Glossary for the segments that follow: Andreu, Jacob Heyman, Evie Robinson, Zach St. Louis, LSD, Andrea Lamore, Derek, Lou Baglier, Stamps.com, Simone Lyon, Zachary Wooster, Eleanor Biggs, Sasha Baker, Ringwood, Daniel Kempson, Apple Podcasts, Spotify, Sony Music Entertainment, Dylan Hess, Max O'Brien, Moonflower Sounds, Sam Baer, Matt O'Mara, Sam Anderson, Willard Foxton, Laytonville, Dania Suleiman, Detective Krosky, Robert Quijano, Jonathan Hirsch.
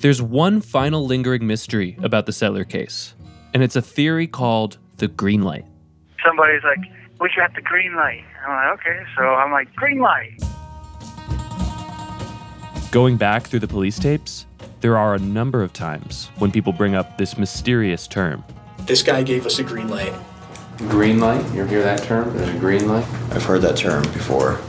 There's one final lingering mystery about the Settler case, and it's a theory called the green light. Somebody's like, "We got the green light." I'm like, "Okay." So I'm like, "Green light." Going back through the police tapes, there are a number of times when people bring up this mysterious term. This guy gave us a green light. Green light? You ever hear that term? There's a green light? I've heard that term before.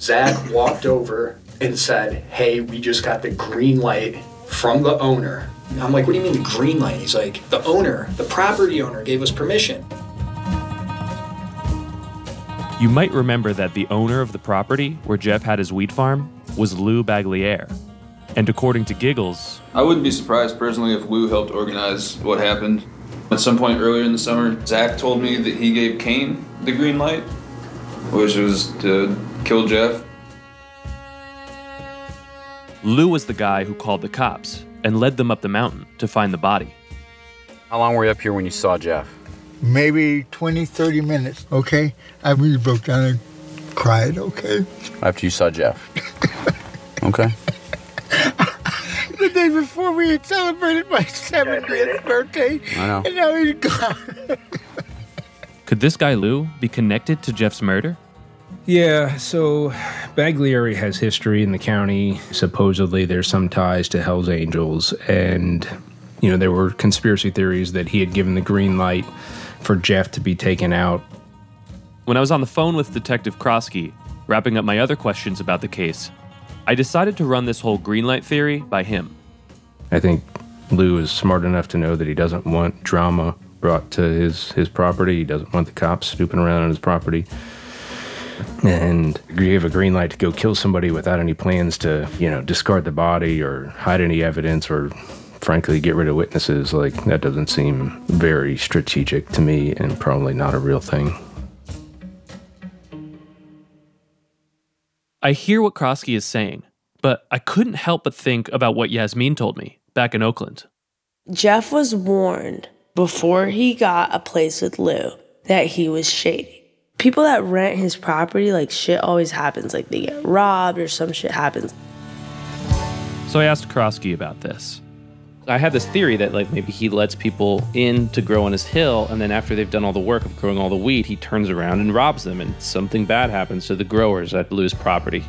Zach walked over and said, "Hey, we just got the green light from the owner." I'm like, "What do you mean the green light?" He's like, "The owner, the property owner gave us permission." You might remember that the owner of the property where Jeff had his wheat farm was Lou Baglier. And according to Giggles, I wouldn't be surprised personally if Lou helped organize what happened. At some point earlier in the summer, Zach told me that he gave Kane the green light, which was to kill Jeff. Lou was the guy who called the cops and led them up the mountain to find the body. How long were you up here when you saw Jeff? Maybe 20, 30 minutes, okay? I really broke down and cried, okay? After you saw Jeff? Okay. The day before we had celebrated my 70th birthday. I know. And now he's gone. Could this guy Lou be connected to Jeff's murder? Yeah, so Baglieri has history in the county. Supposedly there's some ties to Hell's Angels. And, you know, there were conspiracy theories that he had given the green light for Jeff to be taken out. When I was on the phone with Detective Krosky, wrapping up my other questions about the case, I decided to run this whole green light theory by him. I think Lou is smart enough to know that he doesn't want drama brought to his property. He doesn't want the cops snooping around on his property. And gave a green light to go kill somebody without any plans to, you know, discard the body or hide any evidence or, frankly, get rid of witnesses. Like, that doesn't seem very strategic to me and probably not a real thing. I hear what Krosky is saying, but I couldn't help but think about what Yasmin told me back in Oakland. Jeff was warned before he got a place with Lou that he was shady. People that rent his property, like, shit always happens. Like, they get robbed or some shit happens. So I asked Krosky about this. I had this theory that, like, maybe he lets people in to grow on his hill, and then after they've done all the work of growing all the wheat, he turns around and robs them, and something bad happens to the growers at Lou's property.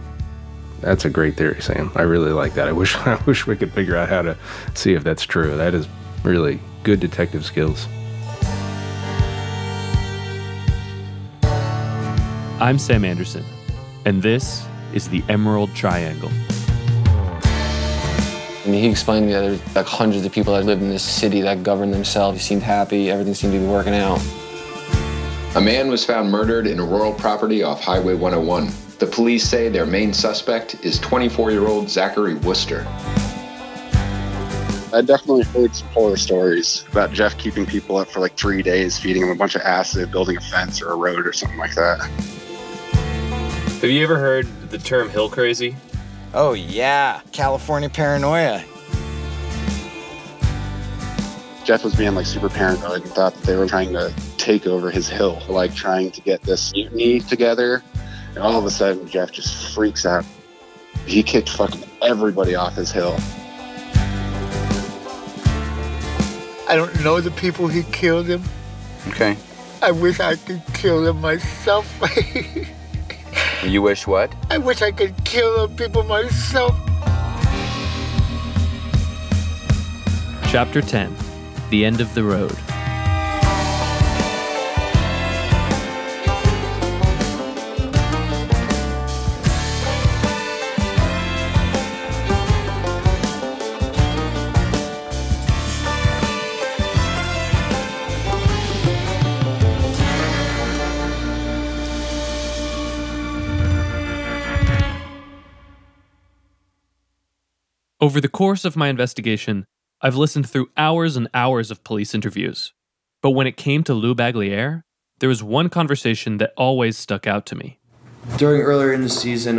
That's a great theory, Sam. I really like that. I wish we could figure out how to see if that's true. That is really good detective skills. I'm Sam Anderson, and this is the Emerald Triangle. I mean, he explained to me that there's like hundreds of people that lived in this city that governed themselves. They seemed happy. Everything seemed to be working out. A man was found murdered in a rural property off Highway 101. The police say their main suspect is 24-year-old Zachary Wooster. I definitely heard some horror stories about Jeff keeping people up for like 3 days, feeding them a bunch of acid, building a fence or a road or something like that. Have you ever heard the term hill crazy? Oh, yeah. California paranoia. Jeff was being, like, super paranoid and thought that they were trying to take over his hill, like trying to get this mutiny together. And all of a sudden, Jeff just freaks out. He kicked fucking everybody off his hill. I don't know the people who killed him. Okay. I wish I could kill them myself. You wish what? I wish I could kill those people myself. Chapter 10, The End of the Road. Over the course of my investigation, I've listened through hours and hours of police interviews. But when it came to Lou Baglier, there was one conversation that always stuck out to me. Earlier in the season,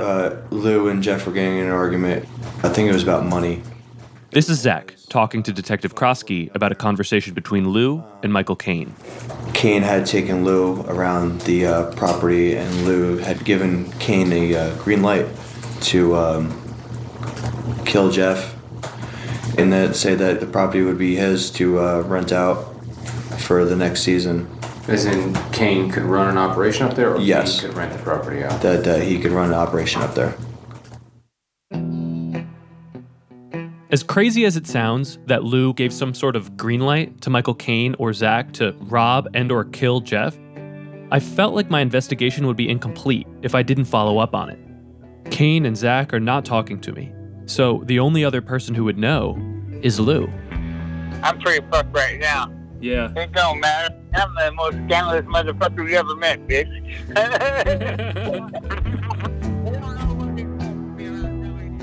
Lou and Jeff were getting in an argument. I think it was about money. This is Zach talking to Detective Krosky about a conversation between Lou and Michael Kane. Kane had taken Lou around the property, and Lou had given Kane a green light to kill Jeff, and that say that the property would be his to rent out for the next season. As in, Kane could run an operation up there, or yes, Kane could rent the property out? That he could run an operation up there. As crazy as it sounds that Lou gave some sort of green light to Michael Kane or Zach to rob and or kill Jeff, I felt like my investigation would be incomplete if I didn't follow up on it. Kane and Zach are not talking to me, so the only other person who would know is Lou. I'm pretty fucked right now. Yeah. It don't matter. I'm the most scandalous motherfucker you ever met, bitch.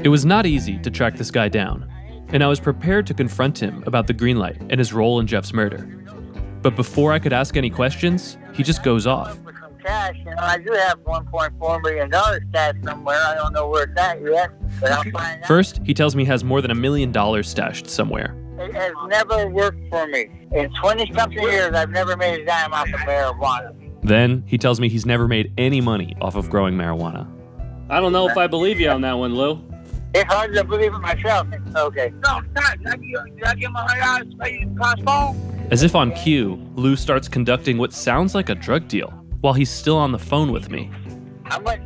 It was not easy to track this guy down, and I was prepared to confront him about the green light and his role in Jeff's murder. But before I could ask any questions, he just goes off. Cash, you know, I do have $1.4 million cash somewhere. I don't know where it's at yet, but I'll find out. First, he tells me he has more than $1 million stashed somewhere. It has never worked for me. In 20-something years, I've never made a dime off of marijuana. Then, he tells me he's never made any money off of growing marijuana. I don't know if I believe you on that one, Lou. It's hard to believe it myself. Okay. No, stop. Did I give him $100 for you to cost phone? As if on cue, Lou starts conducting what sounds like a drug deal while he's still on the phone with me. How much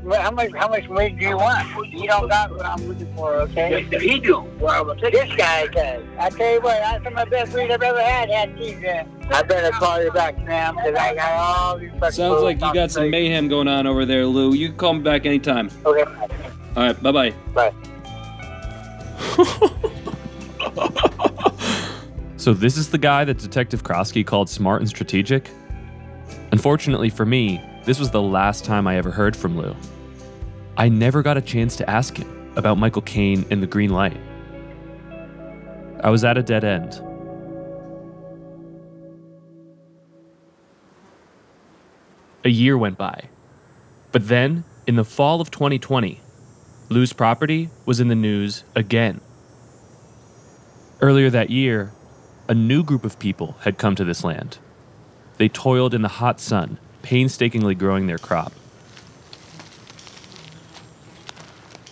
weed do you want? You don't got what I'm looking for, okay? He do. Well, this guy does. I tell you what, that's some of the best weed I've ever had these in. I better call you back, ma'am, because I got all these fucking... Sounds like you got some mayhem going on over there, Lou. You can call me back anytime. Okay. All right, bye-bye. Bye. So this is the guy that Detective Krosky called smart and strategic? Unfortunately for me, this was the last time I ever heard from Lou. I never got a chance to ask him about Michael Kane and the green light. I was at a dead end. A year went by. But then, in the fall of 2020, Lou's property was in the news again. Earlier that year, a new group of people had come to this land. They toiled in the hot sun, painstakingly growing their crop.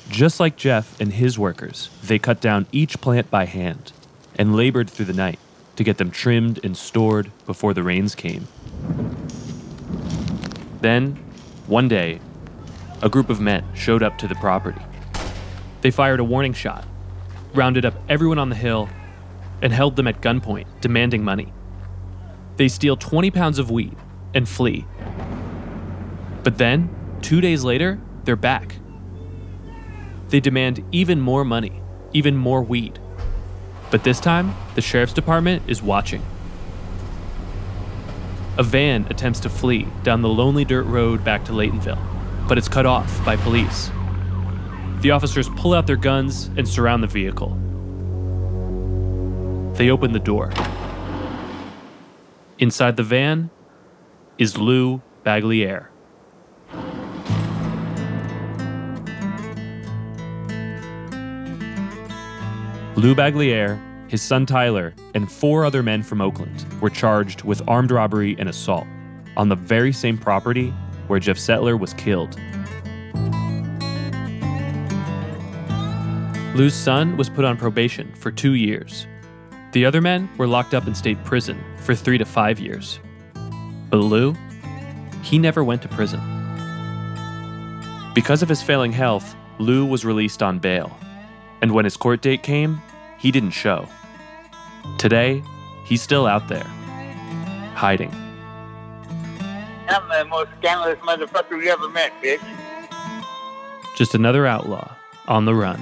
Just like Jeff and his workers, they cut down each plant by hand and labored through the night to get them trimmed and stored before the rains came. Then, one day, a group of men showed up to the property. They fired a warning shot, rounded up everyone on the hill, and held them at gunpoint, demanding money. They steal 20 pounds of weed and flee. But then, 2 days later, they're back. They demand even more money, even more weed. But this time, the sheriff's department is watching. A van attempts to flee down the lonely dirt road back to Laytonville, but it's cut off by police. The officers pull out their guns and surround the vehicle. They open the door. Inside the van is Lou Baglier. Lou Baglier, his son Tyler, and 4 other men from Oakland were charged with armed robbery and assault on the very same property where Jeff Settler was killed. Lou's son was put on probation for 2 years. The other men were locked up in state prison for 3 to 5 years. But Lou, he never went to prison. Because of his failing health, Lou was released on bail. And when his court date came, he didn't show. Today, he's still out there, hiding. I'm the most scandalous motherfucker you ever met, bitch. Just another outlaw on the run.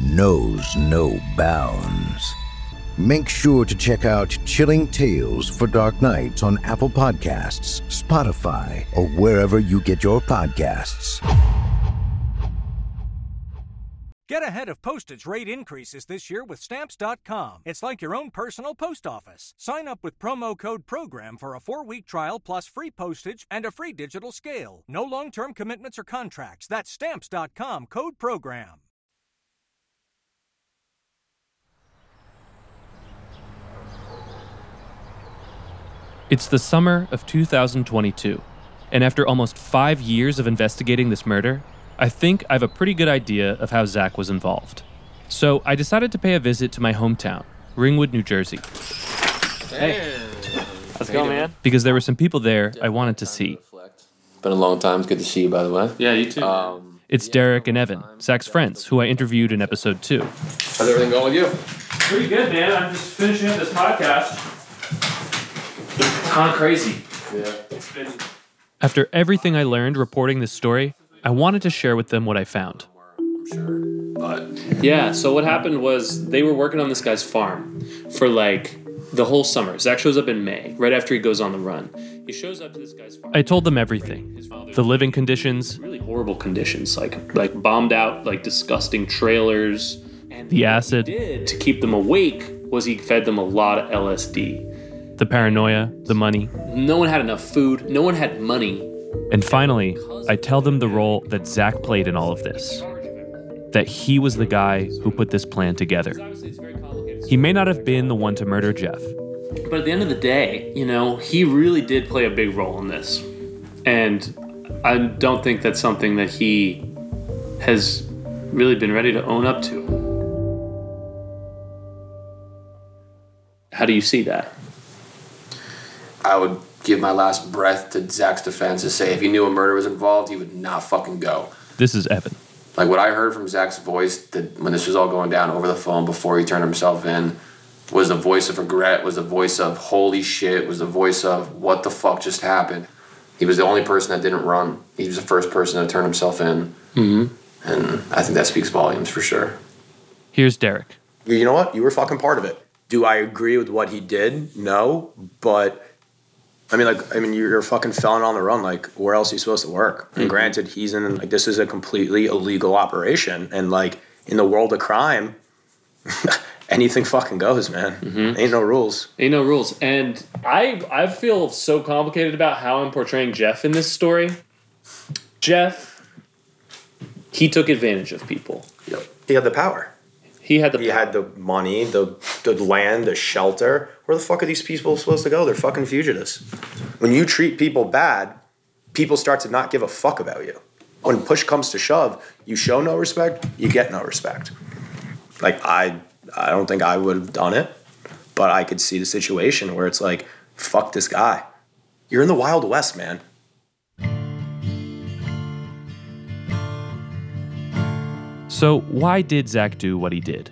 knows no bounds. Make sure to check out Chilling Tales for Dark Nights on Apple Podcasts, Spotify, or wherever you get your podcasts. Get ahead of postage rate increases this year with Stamps.com. It's like your own personal post office. Sign up with promo code PROGRAM for a 4-week trial plus free postage and a free digital scale. No long-term commitments or contracts. That's Stamps.com, code PROGRAM. It's the summer of 2022, and after almost 5 years of investigating this murder, I think I have a pretty good idea of how Zach was involved. So I decided to pay a visit to my hometown, Ringwood, New Jersey. Hey. How's it going, man? Because there were some people there I wanted to see. Been a long time. It's good to see you, by the way. Yeah, you too. It's Derek and Evan, Zach's friends, who I interviewed in episode 2. How's everything going with you? Pretty good, man. I'm just finishing up this podcast. It's gone crazy. Yeah. It's been... After everything I learned reporting this story, I wanted to share with them what I found. I'm sure, but... Yeah, so what happened was they were working on this guy's farm for, like, the whole summer. Zach shows up in May, right after he goes on the run. He shows up to this guy's farm. I told them everything. The living conditions. Really horrible conditions, like bombed out, like, disgusting trailers. And the acid. What he did to keep them awake was he fed them a lot of LSD. The paranoia, the money. No one had enough food. No one had money. And finally, I tell them the role that Zach played in all of this, that he was the guy who put this plan together. He may not have been the one to murder Jeff. But at the end of the day, you know, he really did play a big role in this. And I don't think that's something that he has really been ready to own up to. How do you see that? I would give my last breath to Zach's defense to say if he knew a murder was involved, he would not fucking go. This is Evan. Like, what I heard from Zach's voice that when this was all going down over the phone before he turned himself in was the voice of regret, was the voice of holy shit, was the voice of what the fuck just happened. He was the only person that didn't run. He was the first person to turn himself in. Mm-hmm. And I think that speaks volumes for sure. Here's Derek. You know what? You were fucking part of it. Do I agree with what he did? No, but... I mean, you're a fucking felon on the run. Like, where else are you supposed to work? And granted, he's in, like, this is a completely illegal operation. And, like, in the world of crime, anything fucking goes, man. Mm-hmm. Ain't no rules. Ain't no rules. And I feel so complicated about how I'm portraying Jeff in this story. Jeff, he took advantage of people. Yep. He had the power. He had the money, the land, the shelter. Where the fuck are these people supposed to go? They're fucking fugitives. When you treat people bad, people start to not give a fuck about you. When push comes to shove, you show no respect, you get no respect. Like, I don't think I would have done it, but I could see the situation where it's like, fuck this guy. You're in the Wild West, man. So why did Zach do what he did?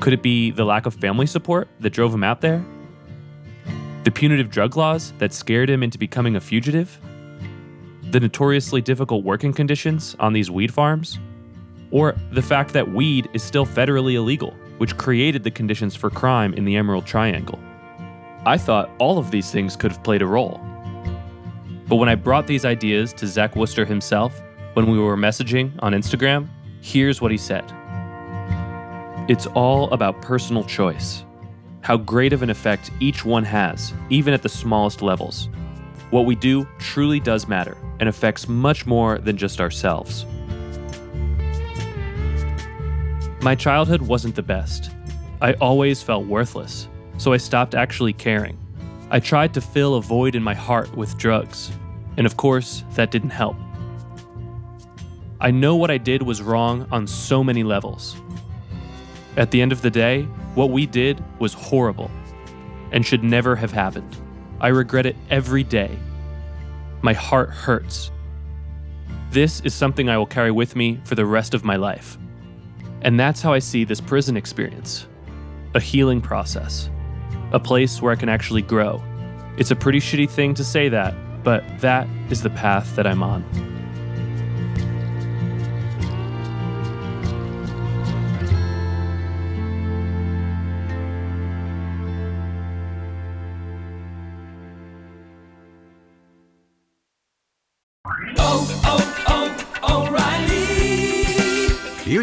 Could it be the lack of family support that drove him out there? The punitive drug laws that scared him into becoming a fugitive? The notoriously difficult working conditions on these weed farms? Or the fact that weed is still federally illegal, which created the conditions for crime in the Emerald Triangle? I thought all of these things could have played a role. But when I brought these ideas to Zach Wooster himself, when we were messaging on Instagram, here's what he said. It's all about personal choice. How great of an effect each one has, even at the smallest levels. What we do truly does matter and affects much more than just ourselves. My childhood wasn't the best. I always felt worthless, so I stopped actually caring. I tried to fill a void in my heart with drugs, and of course, that didn't help. I know what I did was wrong on so many levels. At the end of the day, what we did was horrible and should never have happened. I regret it every day. My heart hurts. This is something I will carry with me for the rest of my life. And that's how I see this prison experience, a healing process. a place where I can actually grow. It's a pretty shitty thing to say that, but that is the path that I'm on. You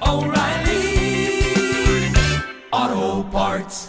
oh, oh, O'Reilly Auto Parts.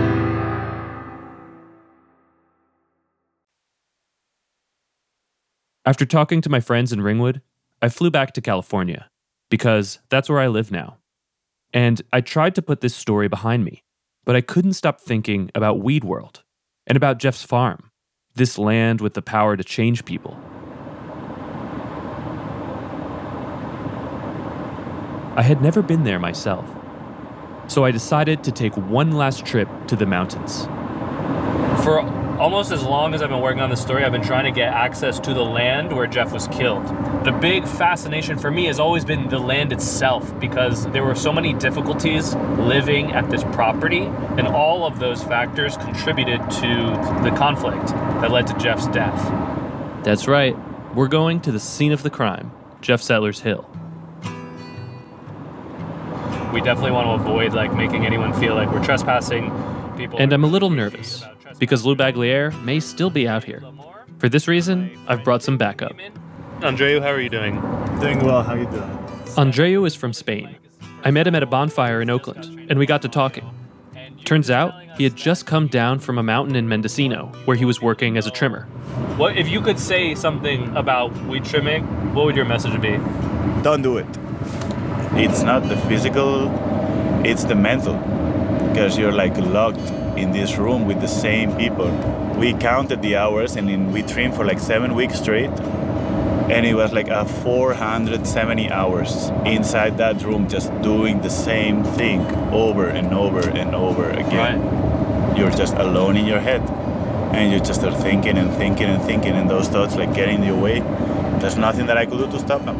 After talking to my friends in Ringwood, I flew back to California, because that's where I live now. And I tried to put this story behind me, but I couldn't stop thinking about Weed World, and about Jeff's farm, this land with the power to change people. I had never been there myself, so I decided to take one last trip to the mountains. For almost as long as I've been working on this story, I've been trying to get access to the land where Jeff was killed. The big fascination for me has always been the land itself, because there were so many difficulties living at this property, and all of those factors contributed to the conflict that led to Jeff's death. That's right. We're going to the scene of the crime, Jeff Settler's Hill. We definitely want to avoid making anyone feel like we're trespassing. And I'm a little nervous, because Lou Baglier may still be out here. For this reason, I've brought some backup. Andreu, how are you doing? Doing well, how are you doing? Andreu is from Spain. I met him at a bonfire in Oakland, and we got to talking. Turns out, he had just come down from a mountain in Mendocino, where he was working as a trimmer. What if you could say something about weed trimming, what would your message be? Don't do it. It's not the physical, it's the mental. Because you're locked in this room with the same people. We counted the hours and we trimmed for 7 weeks straight, and it was 470 hours inside that room, just doing the same thing over and over and over again. Right. You're just alone in your head, and you just are thinking and thinking and thinking, and those thoughts get in your way. There's nothing that I could do to stop them.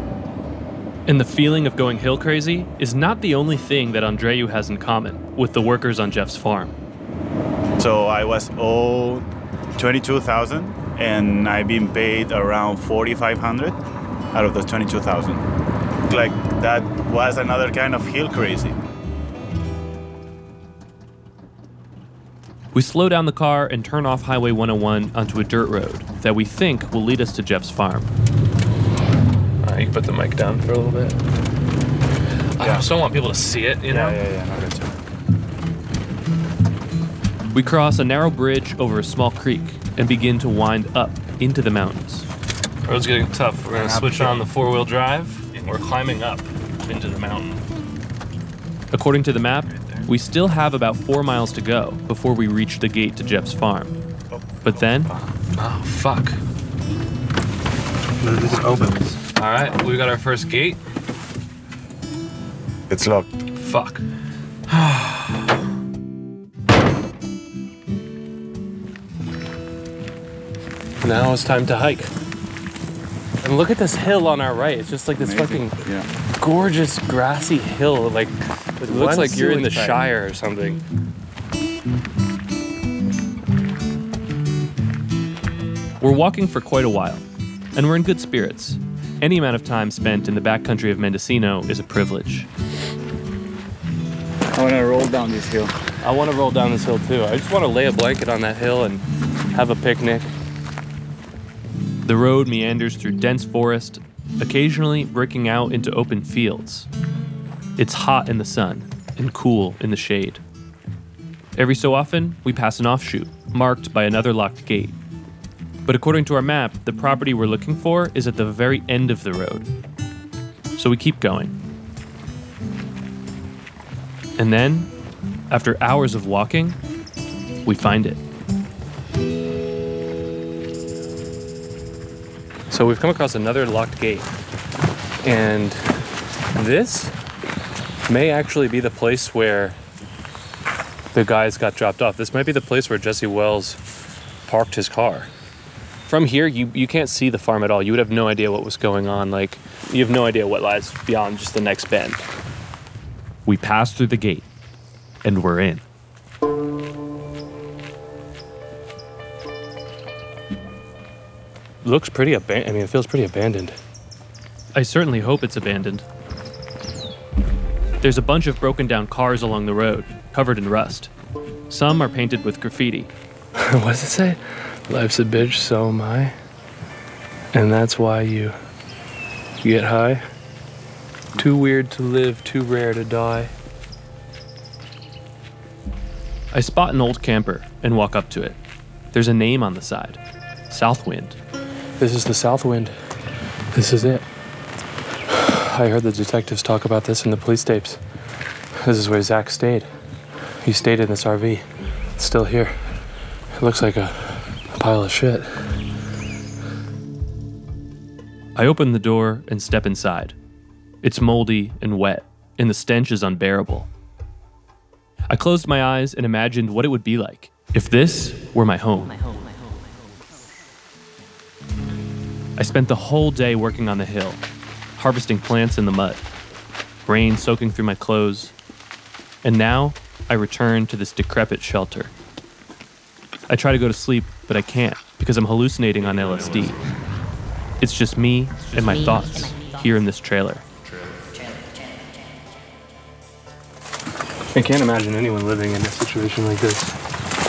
And the feeling of going hill crazy is not the only thing that Andreu has in common with the workers on Jeff's farm. So I was owed $22,000, and I've been paid around $4,500 out of those $22,000. That was another kind of hill crazy. We slow down the car and turn off Highway 101 onto a dirt road that we think will lead us to Jeff's farm. You can put the mic down for a little bit. Yeah. I also want people to see it, you know? Yeah, I got you. We cross a narrow bridge over a small creek and begin to wind up into the mountains. Road's getting tough. We're going to switch on the four-wheel drive, and we're climbing up into the mountain. According to the map, we still have about 4 miles to go before we reach the gate to Jeff's farm. But then... Oh, fuck. This opens. All right, we got our first gate. It's locked. Fuck. Now it's time to hike. And look at this hill on our right. It's just this fucking gorgeous grassy hill. It looks like you're in the Shire or something. We're walking for quite a while, and we're in good spirits. Any amount of time spent in the backcountry of Mendocino is a privilege. I want to roll down this hill. I want to roll down this hill too. I just want to lay a blanket on that hill and have a picnic. The road meanders through dense forest, occasionally breaking out into open fields. It's hot in the sun and cool in the shade. Every so often, we pass an offshoot, marked by another locked gate. But according to our map, the property we're looking for is at the very end of the road. So we keep going. And then, after hours of walking, we find it. So we've come across another locked gate. And this may actually be the place where the guys got dropped off. This might be the place where Jesse Wells parked his car. From here, you can't see the farm at all. You would have no idea what was going on. Like, you have no idea what lies beyond just the next bend. We pass through the gate, and we're in. Looks pretty abandoned. I mean, it feels pretty abandoned. I certainly hope it's abandoned. There's a bunch of broken down cars along the road, covered in rust. Some are painted with graffiti. What does it say? Life's a bitch, so am I. And that's why you get high. Too weird to live, too rare to die. I spot an old camper and walk up to it. There's a name on the side. Southwind. This is the Southwind. This is it. I heard the detectives talk about this in the police tapes. This is where Zach stayed. He stayed in this RV. It's still here. It looks like a pile of shit. I open the door and step inside. It's moldy and wet, and the stench is unbearable. I closed my eyes and imagined what it would be like if this were my home. I spent the whole day working on the hill, harvesting plants in the mud, rain soaking through my clothes, and now I return to this decrepit shelter. I try to go to sleep, but I can't because I'm hallucinating on LSD. It's just me and my thoughts here in this trailer. I can't imagine anyone living in a situation like this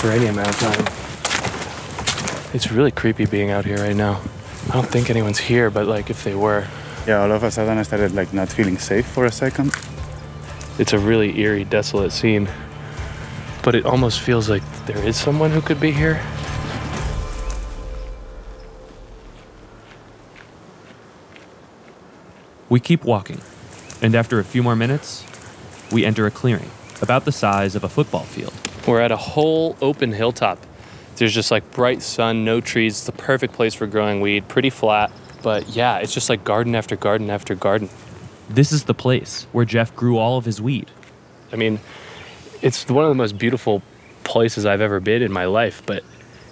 for any amount of time. It's really creepy being out here right now. I don't think anyone's here, but like if they were. Yeah, all of a sudden I started like not feeling safe for a second. It's a really eerie, desolate scene, but it almost feels like there is someone who could be here. We keep walking, and after a few more minutes, we enter a clearing about the size of a football field. We're at a whole open hilltop. There's just like bright sun, no trees. It's the perfect place for growing weed, pretty flat. But yeah, it's just like garden after garden after garden. This is the place where Jeff grew all of his weed. I mean, it's one of the most beautiful places I've ever been in my life, but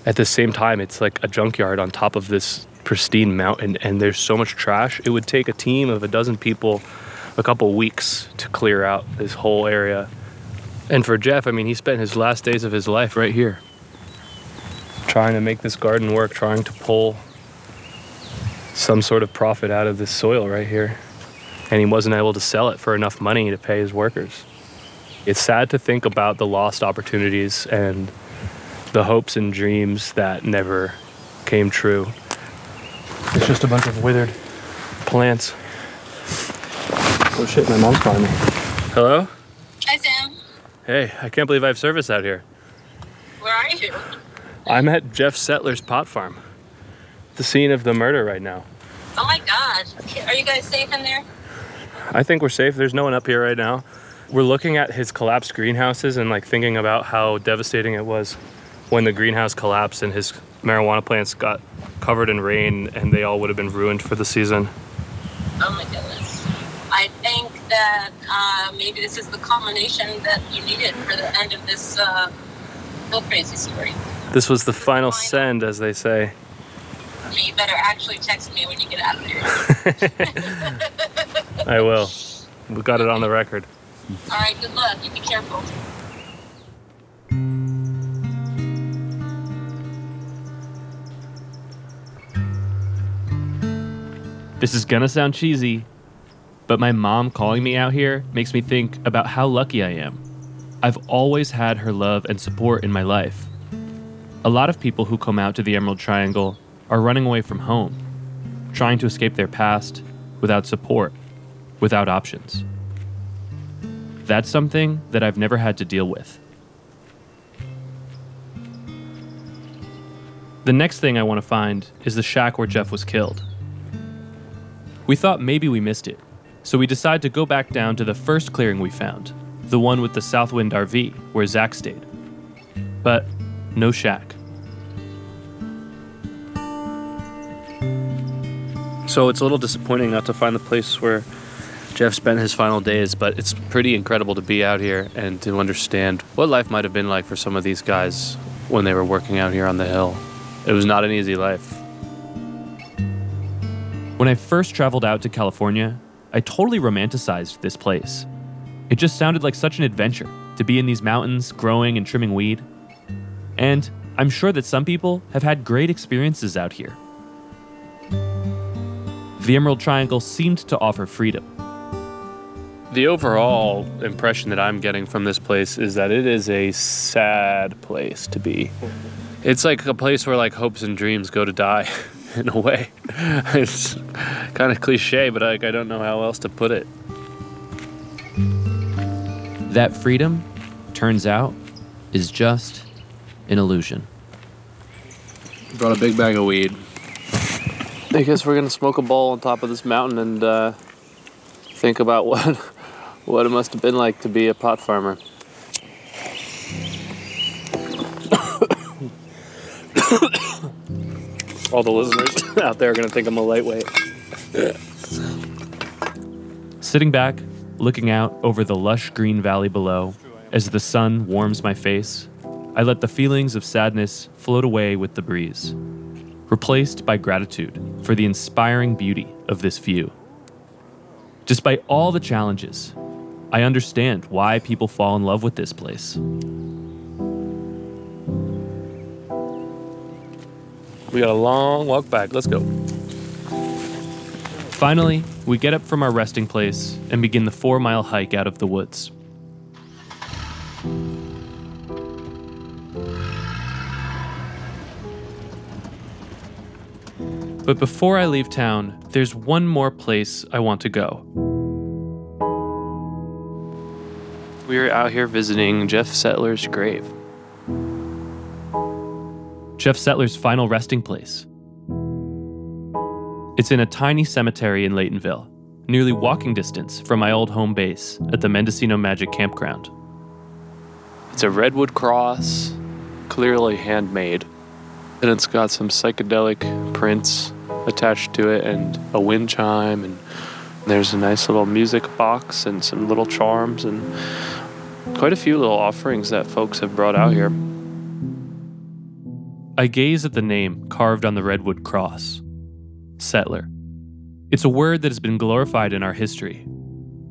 at the same time, it's like a junkyard on top of this pristine mountain, and there's so much trash. It would take a team of a dozen people a couple weeks to clear out this whole area. And for Jeff, I mean, he spent his last days of his life right here, trying to make this garden work, trying to pull some sort of profit out of this soil right here. And he wasn't able to sell it for enough money to pay his workers. It's sad to think about the lost opportunities and the hopes and dreams that never came true. It's just a bunch of withered plants. Oh shit, my mom's calling me. Hello? Hi, Sam. Hey, I can't believe I have service out here. Where are you? I'm at Jeff Settler's pot farm. The scene of the murder right now. Oh my God. Are you guys safe in there? I think we're safe. There's no one up here right now. We're looking at his collapsed greenhouses and like thinking about how devastating it was when the greenhouse collapsed and his marijuana plants got covered in rain and they all would have been ruined for the season. Oh my goodness. I think that maybe this is the culmination that you needed for the end of this whole crazy story. This was the final send, as they say. You better actually text me when you get out of here. I will. We've got it on the record. All right, good luck. You be careful. This is gonna sound cheesy, but my mom calling me out here makes me think about how lucky I am. I've always had her love and support in my life. A lot of people who come out to the Emerald Triangle are running away from home, trying to escape their past without support, without options. That's something that I've never had to deal with. The next thing I want to find is the shack where Jeff was killed. We thought maybe we missed it, so we decided to go back down to the first clearing we found, the one with the Southwind RV, where Zach stayed. But no shack. So it's a little disappointing not to find the place where Jeff spent his final days, but it's pretty incredible to be out here and to understand what life might have been like for some of these guys when they were working out here on the hill. It was not an easy life. When I first traveled out to California, I totally romanticized this place. It just sounded like such an adventure to be in these mountains, growing and trimming weed. And I'm sure that some people have had great experiences out here. The Emerald Triangle seemed to offer freedom. The overall impression that I'm getting from this place is that it is a sad place to be. It's like a place where like hopes and dreams go to die, in a way. It's kind of cliche, but I don't know how else to put it. That freedom, turns out, is just an illusion. Brought a big bag of weed. I guess we're going to smoke a bowl on top of this mountain and think about what it must have been like to be a pot farmer. All the listeners out there are going to think I'm a lightweight. Sitting back, looking out over the lush green valley below, as the sun warms my face, I let the feelings of sadness float away with the breeze, replaced by gratitude for the inspiring beauty of this view. Despite all the challenges, I understand why people fall in love with this place. We got a long walk back. Let's go. Finally, we get up from our resting place and begin the 4-mile hike out of the woods. But before I leave town, there's one more place I want to go. We are out here visiting Jeff Settler's grave. Jeff Settler's final resting place. It's in a tiny cemetery in Laytonville, nearly walking distance from my old home base at the Mendocino Magic Campground. It's a redwood cross, clearly handmade, and it's got some psychedelic prints attached to it and a wind chime, and there's a nice little music box and some little charms and quite a few little offerings that folks have brought out here. I gaze at the name carved on the redwood cross, Settler. It's a word that has been glorified in our history.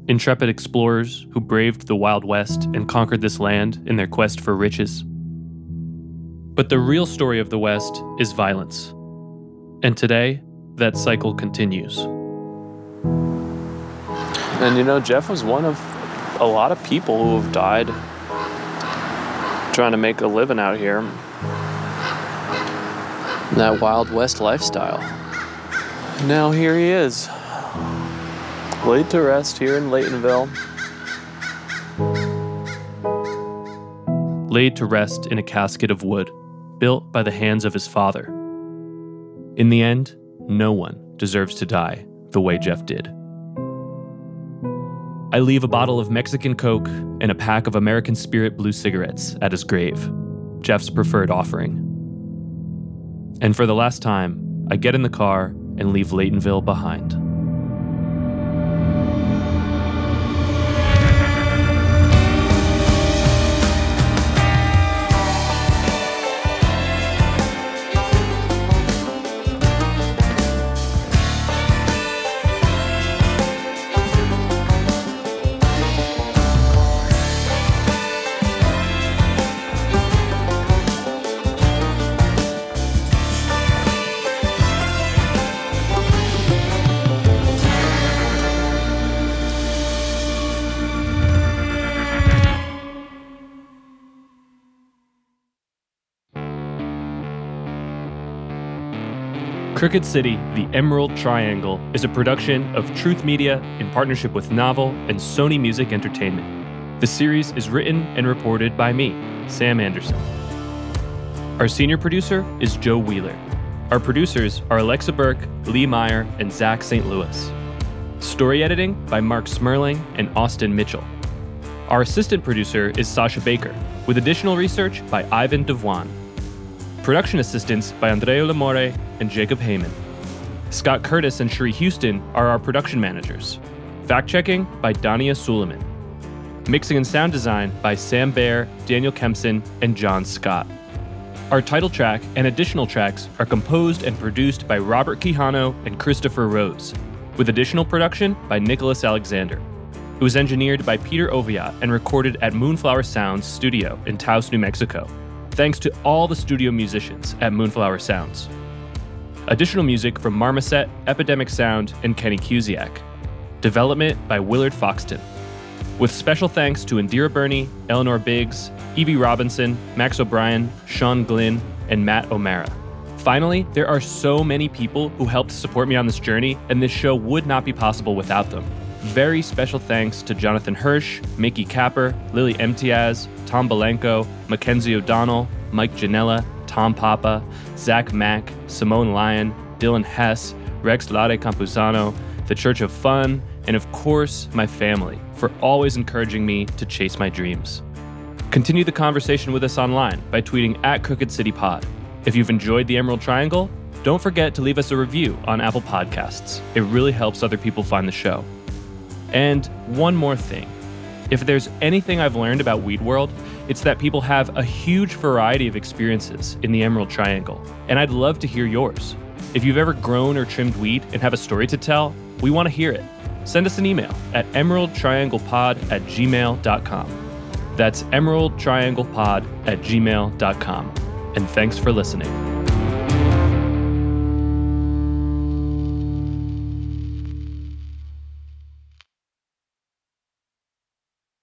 Intrepid explorers who braved the Wild West and conquered this land in their quest for riches. But the real story of the West is violence. And today, that cycle continues. And you know, Jeff was one of a lot of people who have died trying to make a living out here. That Wild West lifestyle. Now here he is, laid to rest here in Laytonville. Laid to rest in a casket of wood, built by the hands of his father. In the end, no one deserves to die the way Jeff did. I leave a bottle of Mexican Coke and a pack of American Spirit blue cigarettes at his grave, Jeff's preferred offering. And for the last time, I get in the car and leave Laytonville behind. Crooked City, The Emerald Triangle is a production of Truth Media in partnership with Novel and Sony Music Entertainment. The series is written and reported by me, Sam Anderson. Our senior producer is Joe Wheeler. Our producers are Alexa Burke, Lee Meyer, and Zach St. Louis. Story editing by Mark Smirling and Austin Mitchell. Our assistant producer is Sasha Baker, with additional research by Ivan Devon. Production assistance by Andrea Lamore and Jacob Heyman. Scott Curtis and Sheree Houston are our production managers. Fact-checking by Dania Suleiman. Mixing and sound design by Sam Baer, Daniel Kempson, and John Scott. Our title track and additional tracks are composed and produced by Robert Quijano and Christopher Rose, with additional production by Nicholas Alexander. It was engineered by Peter Oviatt and recorded at Moonflower Sounds Studio in Taos, New Mexico. Thanks to all the studio musicians at Moonflower Sounds. Additional music from Marmoset, Epidemic Sound, and Kenny Cusiak. Development by Willard Foxton. With special thanks to Indira Burney, Eleanor Biggs, Evie Robinson, Max O'Brien, Sean Glynn, and Matt O'Mara. Finally, there are so many people who helped support me on this journey, and this show would not be possible without them. Very special thanks to Jonathan Hirsch, Mickey Capper, Lily Emtiaz, Tom Belenko, Mackenzie O'Donnell, Mike Janella, Tom Papa, Zach Mack, Simone Lyon, Dylan Hess, Rex Lade Campuzano, The Church of Fun, and of course, my family, for always encouraging me to chase my dreams. Continue the conversation with us online by tweeting at Crooked City Pod. If you've enjoyed the Emerald Triangle, don't forget to leave us a review on Apple Podcasts. It really helps other people find the show. And one more thing. If there's anything I've learned about Weed World, it's that people have a huge variety of experiences in the Emerald Triangle, and I'd love to hear yours. If you've ever grown or trimmed weed and have a story to tell, we want to hear it. Send us an email at emeraldtrianglepod@gmail.com. That's emeraldtrianglepod@gmail.com. And thanks for listening.